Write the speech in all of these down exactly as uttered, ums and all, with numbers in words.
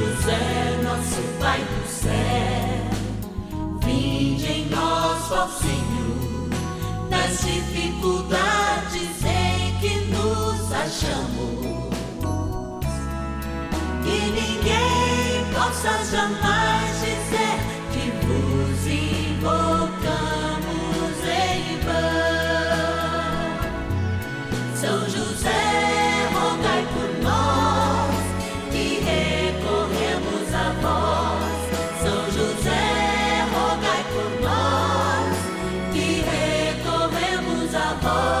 José, nosso Pai do céu, vinde em nós, ó Senhor, nas dificuldades em que nos achamos, que ninguém possa jamais dizer que vos invocamos em vão. São José, rogai por nós, que recorremos a vós. São José, rogai por nós, que recorremos a vós.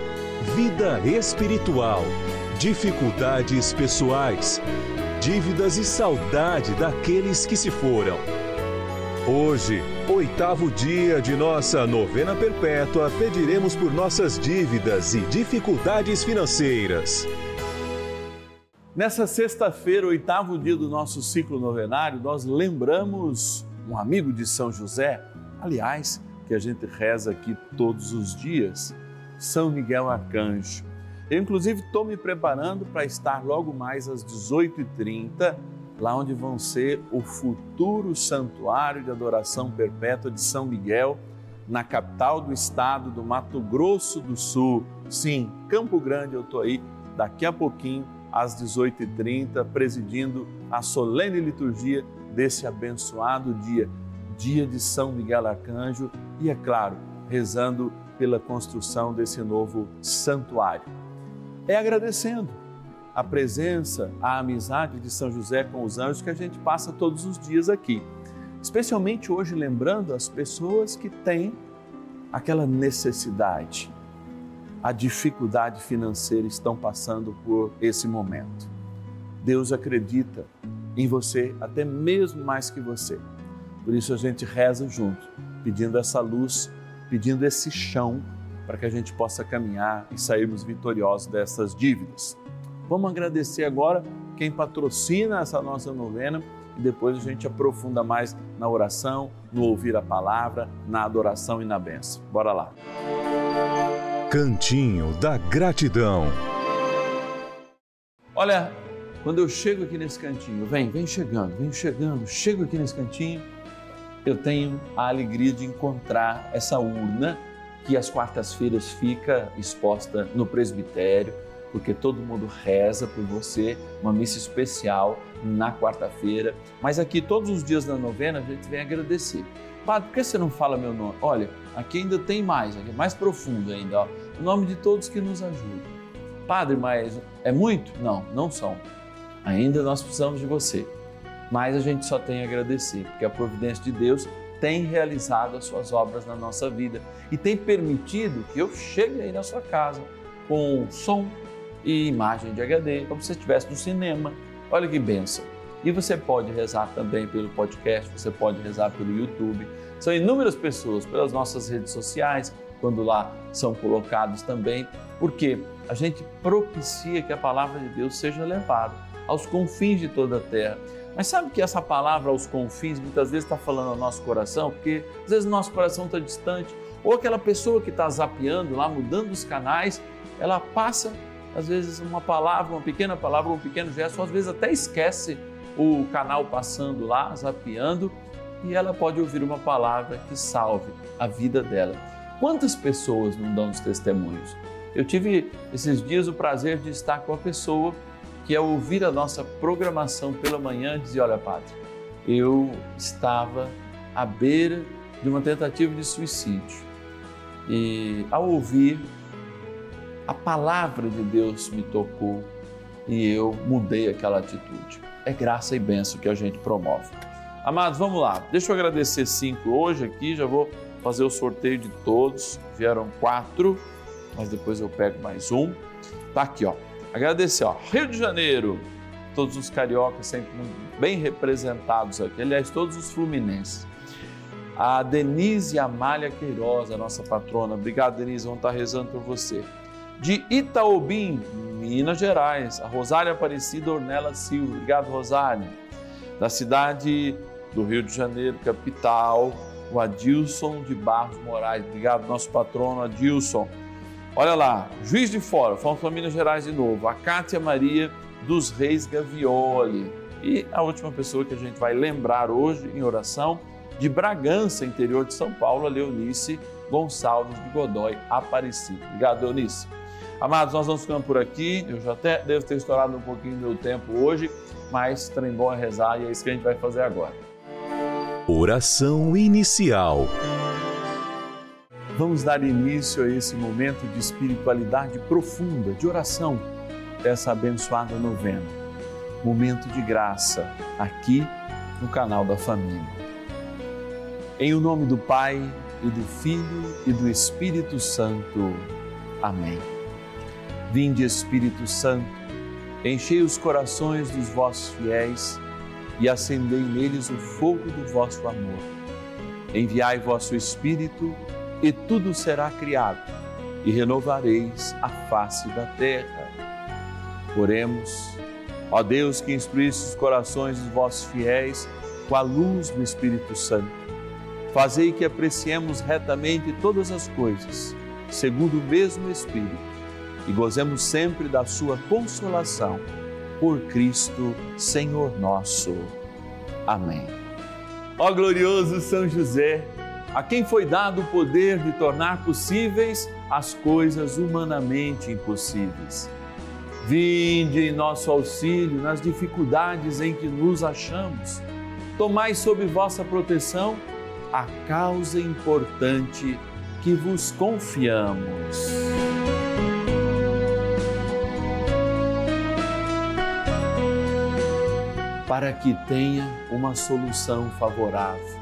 vida espiritual, dificuldades pessoais, dívidas e saudade daqueles que se foram. Hoje, oitavo dia de nossa novena perpétua, pediremos por nossas dívidas e dificuldades financeiras. Nessa sexta-feira, oitavo dia do nosso ciclo novenário, nós lembramos um amigo de São José, aliás, que a gente reza aqui todos os dias, São Miguel Arcanjo. Eu, inclusive, estou me preparando para estar logo mais às dezoito e trinta, lá onde vão ser o futuro santuário de adoração perpétua de São Miguel, na capital do estado do Mato Grosso do Sul. Sim, Campo Grande, eu estou aí daqui a pouquinho, às dezoito e trinta, presidindo a solene liturgia desse abençoado dia, dia de São Miguel Arcanjo, e, é claro, rezando pela construção desse novo santuário. É agradecendo a presença, a amizade de São José com os anjos que a gente passa todos os dias aqui. Especialmente hoje lembrando as pessoas que têm aquela necessidade, a dificuldade financeira, estão passando por esse momento. Deus acredita em você, até mesmo mais que você. Por isso a gente reza junto, pedindo essa luz, pedindo esse chão para que a gente possa caminhar e sairmos vitoriosos dessas dívidas. Vamos agradecer agora quem patrocina essa nossa novena e depois a gente aprofunda mais na oração, no ouvir a palavra, na adoração e na bênção. Bora lá! Cantinho da Gratidão. Olha, quando eu chego aqui nesse cantinho, vem, vem chegando, vem chegando, chego aqui nesse cantinho, eu tenho a alegria de encontrar essa urna que às quartas-feiras fica exposta no presbitério, porque todo mundo reza por você, uma missa especial na quarta-feira. Mas aqui todos os dias da novena a gente vem agradecer. Padre, por que você não fala meu nome? Olha, aqui ainda tem mais, aqui é mais profundo ainda, ó. O nome de todos que nos ajudam. Padre, mas é muito? Não, não são. Ainda nós precisamos de você. Mas a gente só tem a agradecer, porque a providência de Deus tem realizado as suas obras na nossa vida e tem permitido que eu chegue aí na sua casa com som e imagem de H D, como se você estivesse no cinema. Olha que bênção! E você pode rezar também pelo podcast, você pode rezar pelo YouTube. São inúmeras pessoas, pelas nossas redes sociais, quando lá são colocados também, porque a gente propicia que a palavra de Deus seja levada aos confins de toda a terra. Mas sabe que essa palavra aos confins muitas vezes está falando ao nosso coração, porque às vezes o nosso coração está distante, ou aquela pessoa que está zapeando lá, mudando os canais, ela passa às vezes uma palavra, uma pequena palavra, um pequeno gesto, ou às vezes até esquece o canal passando lá, zapeando, e ela pode ouvir uma palavra que salve a vida dela. Quantas pessoas não dão os testemunhos? Eu tive esses dias o prazer de estar com a pessoa que é ouvir a nossa programação pela manhã e dizer, olha, padre, eu estava à beira de uma tentativa de suicídio e ao ouvir a palavra de Deus me tocou e eu mudei aquela atitude. É graça e bênção que a gente promove. Amados, vamos lá. Deixa eu agradecer cinco hoje aqui, já vou fazer o sorteio de todos. Vieram quatro, mas depois eu pego mais um. Tá aqui, ó. Agradecer, ó. Rio de Janeiro, todos os cariocas sempre muito bem representados aqui. Aliás, todos os fluminenses. A Denise Amália Queiroz, a nossa patrona. Obrigado, Denise, vamos estar rezando por você. De Itaobim, Minas Gerais, a Rosália Aparecida Ornella Silva. Obrigado, Rosália. Da cidade do Rio de Janeiro, capital, o Adilson de Barros Moraes. Obrigado, nosso patrono Adilson. Olha lá, Juiz de Fora, fomos para Minas Gerais de novo. A Cátia Maria dos Reis Gavioli. E a última pessoa que a gente vai lembrar hoje em oração, de Bragança, interior de São Paulo, a Leonice Gonçalves de Godoy Aparecido. Obrigado, Leonice. Amados, nós vamos ficando por aqui. Eu já até devo ter estourado um pouquinho do meu tempo hoje, mas trem bom é rezar e é isso que a gente vai fazer agora. Oração inicial. Vamos dar início a esse momento de espiritualidade profunda, de oração, dessa abençoada novena. Momento de graça, aqui no canal da família. Em o nome do Pai, e do Filho, e do Espírito Santo. Amém. Vinde, Espírito Santo, enchei os corações dos vossos fiéis e acendei neles o fogo do vosso amor. Enviai vosso Espírito, e tudo será criado, e renovareis a face da terra. Oremos, ó Deus, que instruísse os corações dos vossos fiéis com a luz do Espírito Santo. Fazei que apreciemos retamente todas as coisas, segundo o mesmo Espírito, e gozemos sempre da sua consolação, por Cristo, Senhor nosso. Amém. Ó glorioso São José, a quem foi dado o poder de tornar possíveis as coisas humanamente impossíveis. Vinde em nosso auxílio nas dificuldades em que nos achamos. Tomai sob vossa proteção a causa importante que vos confiamos. Para que tenha uma solução favorável.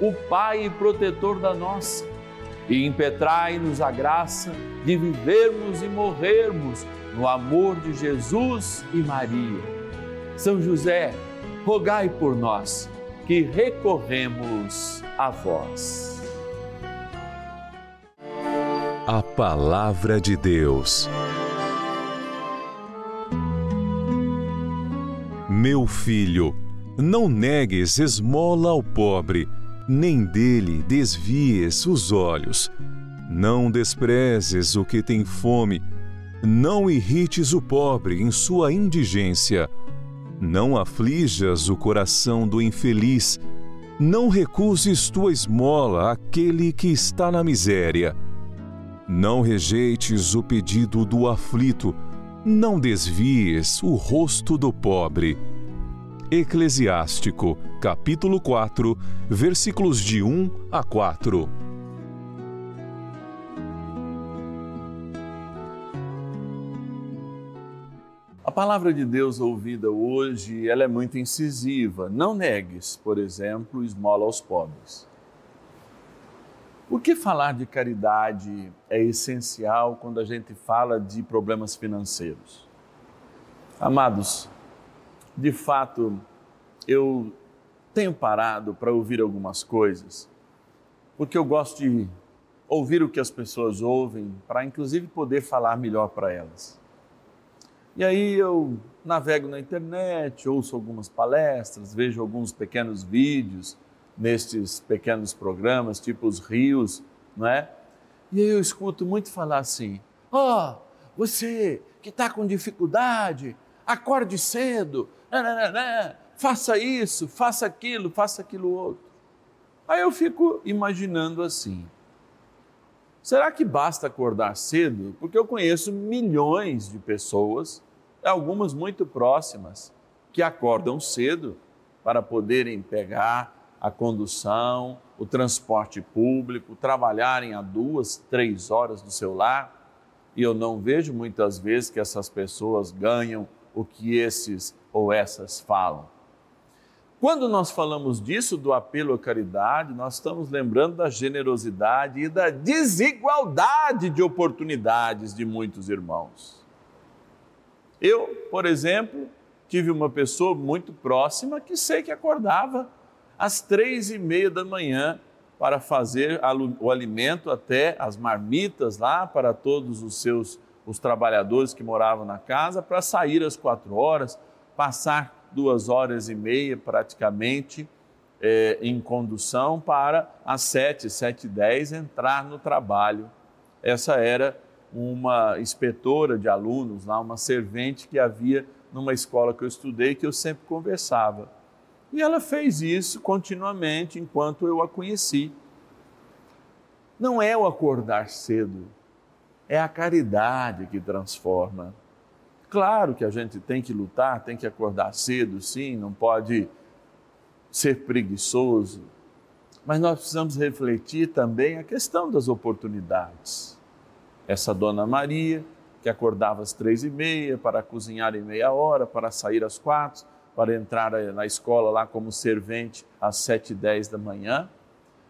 o Pai e protetor da nossa, e impetrai-nos a graça de vivermos e morrermos no amor de Jesus e Maria. São José, rogai por nós, que recorremos a vós. A Palavra de Deus. Meu filho, não negues esmola ao pobre, nem dele desvies os olhos. Não desprezes o que tem fome, não irrites o pobre em sua indigência. Não aflijas o coração do infeliz, não recuses tua esmola àquele que está na miséria. Não rejeites o pedido do aflito, não desvies o rosto do pobre. Eclesiástico, capítulo quatro, versículos de um a quatro. A palavra de Deus ouvida hoje, ela é muito incisiva. Não negues, por exemplo, esmola aos pobres. Por que falar de caridade é essencial quando a gente fala de problemas financeiros? Amados, de fato, eu tenho parado para ouvir algumas coisas, porque eu gosto de ouvir o que as pessoas ouvem, para inclusive poder falar melhor para elas. E aí eu navego na internet, ouço algumas palestras, vejo alguns pequenos vídeos nestes pequenos programas, tipo os Reels, não é? E aí eu escuto muito falar assim, ó, oh, você que está com dificuldade, acorde cedo, nananana, faça isso, faça aquilo, faça aquilo outro. Aí eu fico imaginando assim, Será que basta acordar cedo? Porque eu conheço milhões de pessoas, algumas muito próximas, que acordam cedo para poderem pegar a condução, o transporte público, trabalharem a duas, três horas do seu lar. E eu não vejo muitas vezes que essas pessoas ganham o que esses ou essas falam. Quando nós falamos disso, do apelo à caridade, nós estamos lembrando da generosidade e da desigualdade de oportunidades de muitos irmãos. Eu, por exemplo, tive uma pessoa muito próxima que sei que acordava às três e meia da manhã para fazer o alimento até as marmitas lá para todos os seus os trabalhadores que moravam na casa, para sair às quatro horas, passar duas horas e meia praticamente é, em condução para às sete, sete e dez entrar no trabalho. Essa era uma inspetora de alunos lá, uma servente que havia numa escola que eu estudei, que eu sempre conversava. E ela fez isso continuamente enquanto eu a conheci. Não é o acordar cedo, é a caridade que transforma. Claro que a gente tem que lutar, tem que acordar cedo, sim, não pode ser preguiçoso, mas nós precisamos refletir também a questão das oportunidades. Essa dona Maria, que acordava às três e meia para cozinhar em meia hora, para sair às quatro, para entrar na escola lá como servente às sete e dez da manhã,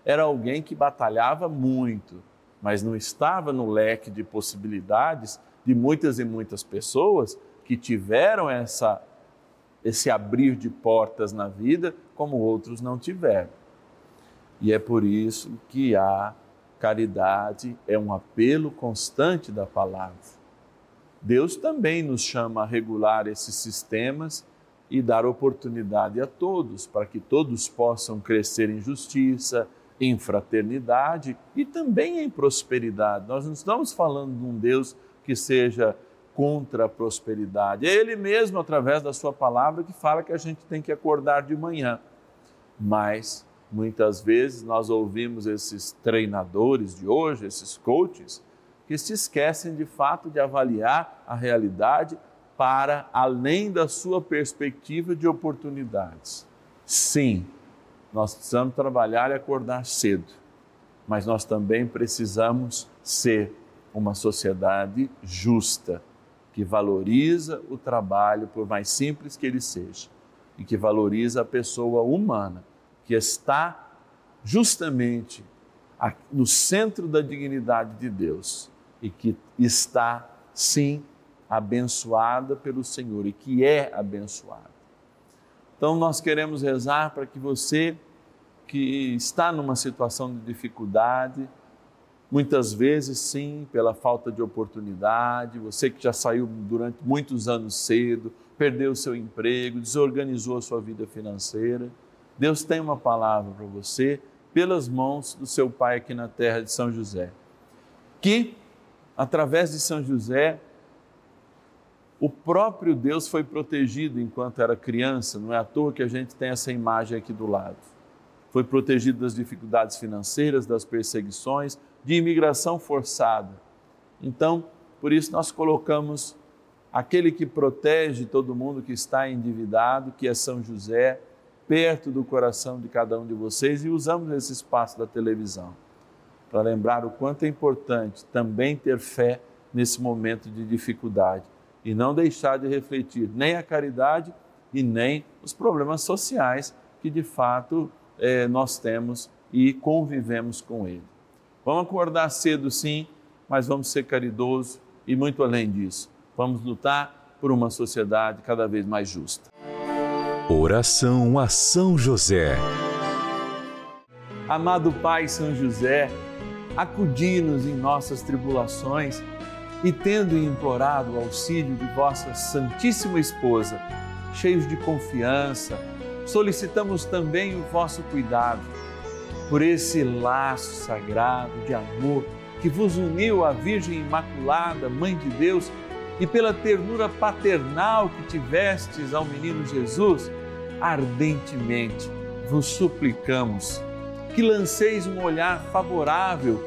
era alguém que batalhava muito, mas não estava no leque de possibilidades de muitas e muitas pessoas que tiveram essa, esse abrir de portas na vida, como outros não tiveram. E é por isso que a caridade é um apelo constante da palavra. Deus também nos chama a regular esses sistemas e dar oportunidade a todos, para que todos possam crescer em justiça, em fraternidade e também em prosperidade. Nós não estamos falando de um Deus que seja contra a prosperidade. É Ele mesmo, através da sua palavra, que fala que a gente tem que acordar de manhã. Mas, muitas vezes, nós ouvimos esses treinadores de hoje, esses coaches, que se esquecem, de fato, de avaliar a realidade para além da sua perspectiva de oportunidades. Sim, nós precisamos trabalhar e acordar cedo, mas nós também precisamos ser uma sociedade justa, que valoriza o trabalho, por mais simples que ele seja, e que valoriza a pessoa humana, que está justamente no centro da dignidade de Deus, e que está, sim, abençoada pelo Senhor, e que é abençoada. Então, nós queremos rezar para que você, que está numa situação de dificuldade, muitas vezes, sim, pela falta de oportunidade, você que já saiu durante muitos anos cedo, perdeu o seu emprego, desorganizou a sua vida financeira, Deus tem uma palavra para você, pelas mãos do seu Pai aqui na terra de São José, que, através de São José, o próprio Deus foi protegido enquanto era criança, não é à toa que a gente tem essa imagem aqui do lado. Foi protegido das dificuldades financeiras, das perseguições, de imigração forçada. Então, por isso nós colocamos aquele que protege todo mundo que está endividado, que é São José, perto do coração de cada um de vocês, e usamos esse espaço da televisão para lembrar o quanto é importante também ter fé nesse momento de dificuldade e não deixar de refletir nem a caridade e nem os problemas sociais que, de fato, eh, nós temos e convivemos com ele. Vamos acordar cedo, sim, mas vamos ser caridosos e, muito além disso, vamos lutar por uma sociedade cada vez mais justa. Oração a São José. Amado Pai São José, acudi-nos em nossas tribulações e, tendo implorado o auxílio de vossa Santíssima Esposa, cheios de confiança, solicitamos também o vosso cuidado por esse laço sagrado de amor que vos uniu à Virgem Imaculada, Mãe de Deus, e pela ternura paternal que tivestes ao menino Jesus, ardentemente vos suplicamos que lanceis um olhar favorável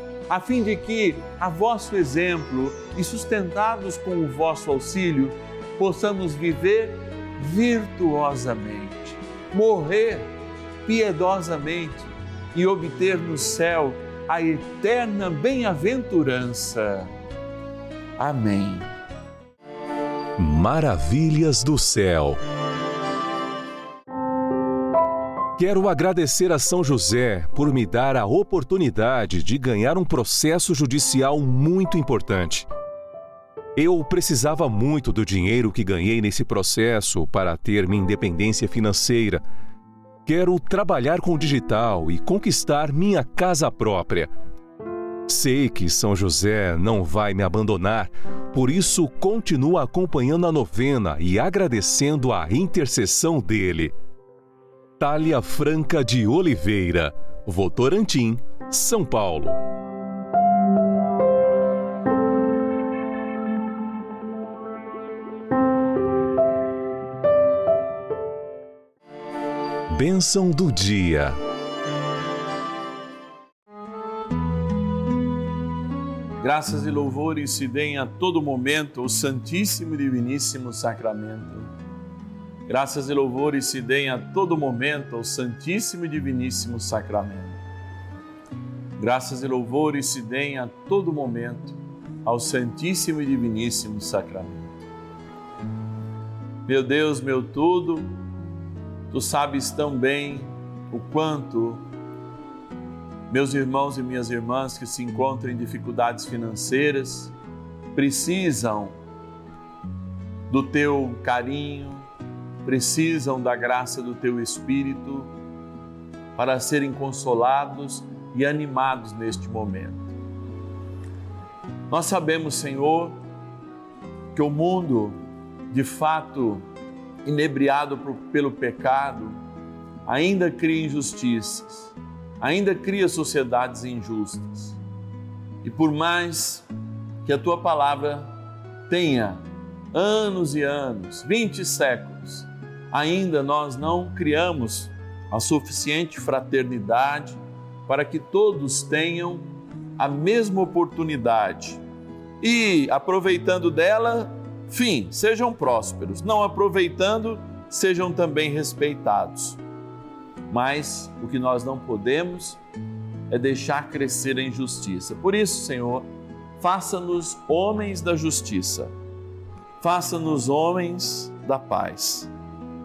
a fim de que, a vosso exemplo e sustentados com o vosso auxílio, possamos viver virtuosamente, morrer piedosamente e obter no céu a eterna bem-aventurança. Amém. Maravilhas do céu. Quero agradecer a São José por me dar a oportunidade de ganhar um processo judicial muito importante. Eu precisava muito do dinheiro que ganhei nesse processo para ter minha independência financeira. Quero trabalhar com o digital e conquistar minha casa própria. Sei que São José não vai me abandonar, por isso continuo acompanhando a novena e agradecendo a intercessão dele. Thalia Franca de Oliveira, Votorantim, São Paulo. Bênção do dia. Graças e louvores se deem a todo momento ao Santíssimo e Diviníssimo Sacramento. Graças e louvores se deem a todo momento ao Santíssimo e Diviníssimo Sacramento. Graças e louvores se deem a todo momento ao Santíssimo e Diviníssimo Sacramento. Meu Deus, meu tudo, Tu sabes tão bem o quanto meus irmãos e minhas irmãs que se encontram em dificuldades financeiras precisam do Teu carinho, precisam da graça do Teu Espírito para serem consolados e animados neste momento. Nós sabemos, Senhor, que o mundo, de fato, inebriado pelo pecado, ainda cria injustiças, ainda cria sociedades injustas. E por mais que a Tua palavra tenha anos e anos, vinte séculos, ainda nós não criamos a suficiente fraternidade para que todos tenham a mesma oportunidade. E, aproveitando dela, fim, sejam prósperos, não aproveitando, sejam também respeitados. Mas o que nós não podemos é deixar crescer a injustiça. Por isso, Senhor, faça-nos homens da justiça, faça-nos homens da paz,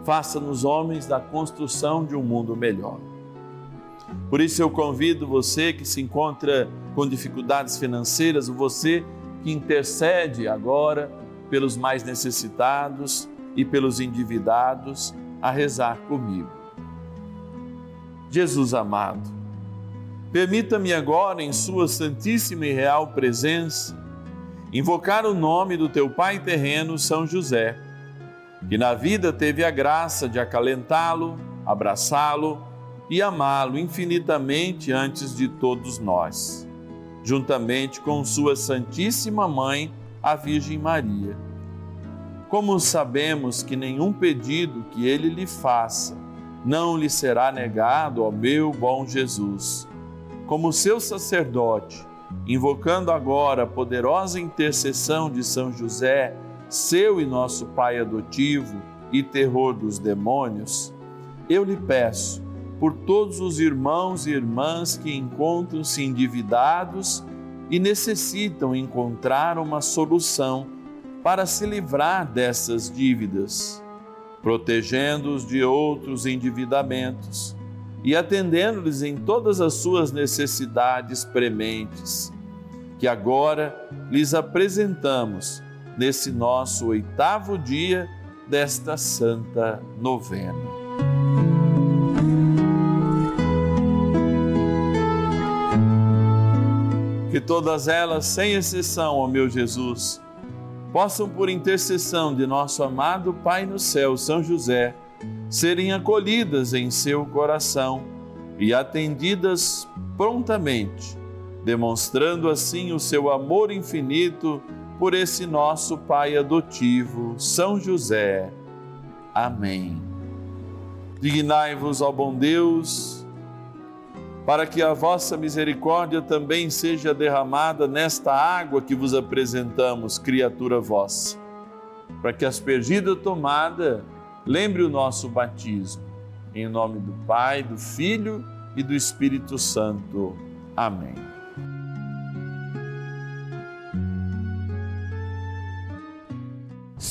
faça-nos homens da construção de um mundo melhor. Por isso eu convido você que se encontra com dificuldades financeiras, você que intercede agora pelos mais necessitados e pelos endividados, a rezar comigo. Jesus amado, permita-me agora, em Sua Santíssima e Real Presença, invocar o nome do Teu Pai terreno, São José, que na vida teve a graça de acalentá-lo, abraçá-lo e amá-lo infinitamente antes de todos nós, juntamente com Sua Santíssima Mãe, a Virgem Maria. Como sabemos que nenhum pedido que Ele lhe faça não lhe será negado, ó meu bom Jesus, como seu sacerdote, invocando agora a poderosa intercessão de São José, seu e nosso Pai adotivo e terror dos demônios, eu lhe peço, por todos os irmãos e irmãs que encontram-se endividados e necessitam encontrar uma solução para se livrar dessas dívidas, protegendo-os de outros endividamentos e atendendo-lhes em todas as suas necessidades prementes, que agora lhes apresentamos nesse nosso oitavo dia desta Santa Novena. Que todas elas, sem exceção, ó meu Jesus, possam, por intercessão de nosso amado Pai no céu, São José, serem acolhidas em seu coração e atendidas prontamente, demonstrando assim o seu amor infinito por esse nosso Pai adotivo, São José. Amém. Dignai-vos, ó bom Deus, para que a vossa misericórdia também seja derramada nesta água que vos apresentamos, criatura vossa, para que aspergida tomada lembre o nosso batismo. Em nome do Pai, do Filho e do Espírito Santo. Amém.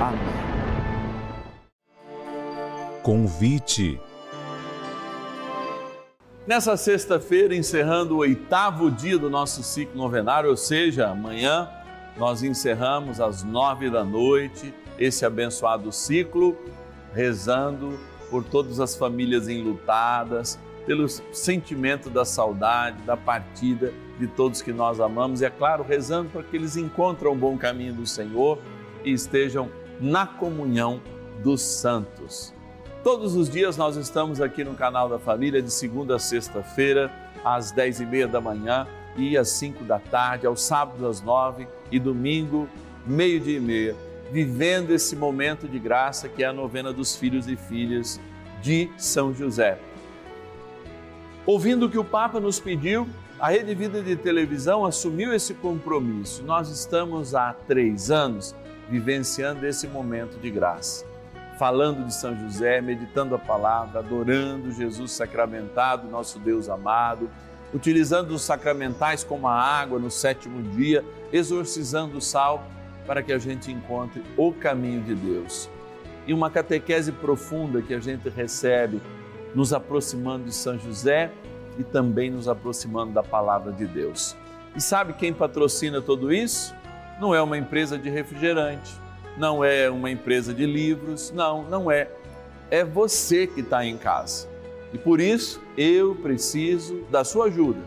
Amém. Convite. Nessa sexta-feira, encerrando o oitavo dia do nosso ciclo novenário, ou seja, amanhã nós encerramos às nove da noite esse abençoado ciclo, rezando por todas as famílias enlutadas, pelo sentimento da saudade, da partida de todos que nós amamos e, é claro, rezando para que eles encontrem o bom caminho do Senhor e estejam na comunhão dos santos. Todos os dias nós estamos aqui no Canal da Família, de segunda a sexta-feira, às dez e meia da manhã e às cinco da tarde, aos sábados às nove e domingo, meio-dia e meia, vivendo esse momento de graça que é a novena dos filhos e filhas de São José. Ouvindo o que o Papa nos pediu, a Rede Vida de Televisão assumiu esse compromisso. Nós estamos há três anos vivenciando esse momento de graça, falando de São José, meditando a palavra, adorando Jesus sacramentado, nosso Deus amado, utilizando os sacramentais como a água no sétimo dia, exorcizando o sal para que a gente encontre o caminho de Deus. E uma catequese profunda que a gente recebe, nos aproximando de São José e também nos aproximando da palavra de Deus. E sabe quem patrocina tudo isso? Não é uma empresa de refrigerante, não é uma empresa de livros, não, não é. É você que está em casa. E por isso, eu preciso da sua ajuda.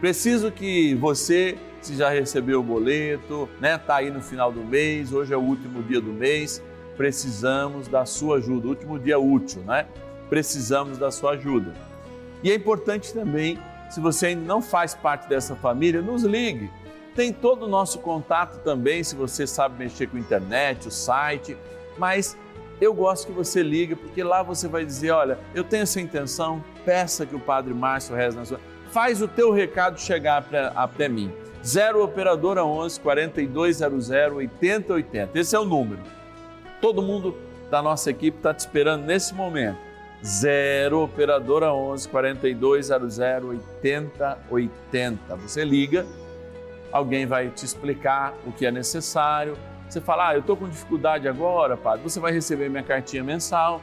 Preciso que você, se já recebeu o boleto, né, está aí no final do mês, hoje é o último dia do mês, precisamos da sua ajuda. Último dia útil, né? Precisamos da sua ajuda. E é importante também, se você ainda não faz parte dessa família, nos ligue. Tem todo o nosso contato também, se você sabe mexer com a internet, o site, mas eu gosto que você ligue, porque lá você vai dizer, olha, eu tenho essa intenção, peça que o Padre Márcio reze na sua... Faz o teu recado chegar pra, até mim. zero Operadora onze, quarenta e dois zero zero, oitenta e oitenta. Esse é o número. Todo mundo da nossa equipe está te esperando nesse momento. zero Operadora onze, quarenta e dois zero zero, oitenta e oitenta. Você liga. Alguém vai te explicar o que é necessário. Você fala, ah, eu estou com dificuldade agora, padre. Você vai receber minha cartinha mensal,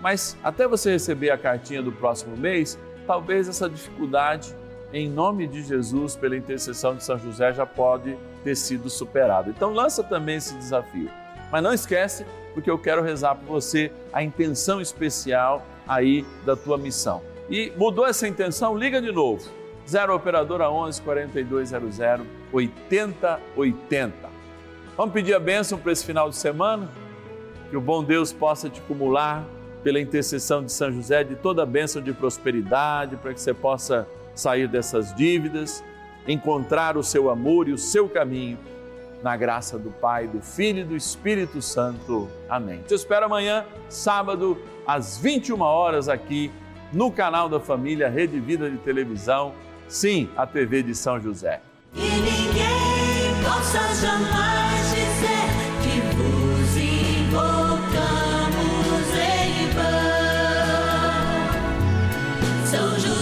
mas até você receber a cartinha do próximo mês, talvez essa dificuldade, em nome de Jesus, pela intercessão de São José, já pode ter sido superada. Então lança também esse desafio. Mas não esquece, porque eu quero rezar por você a intenção especial aí da tua missão. E mudou essa intenção? Liga de novo. zero Operadora onze, quarenta e dois zero zero, oitenta e oitenta. Vamos pedir a bênção para esse final de semana? Que o bom Deus possa te acumular pela intercessão de São José, de toda a bênção de prosperidade, para que você possa sair dessas dívidas, encontrar o seu amor e o seu caminho na graça do Pai, do Filho e do Espírito Santo. Amém. Te espero amanhã, sábado, às vinte e uma horas, aqui no canal da Família Rede Vida de Televisão, sim, a T V de São José. E ninguém possa jamais dizer que vos invocamos em vão. São José.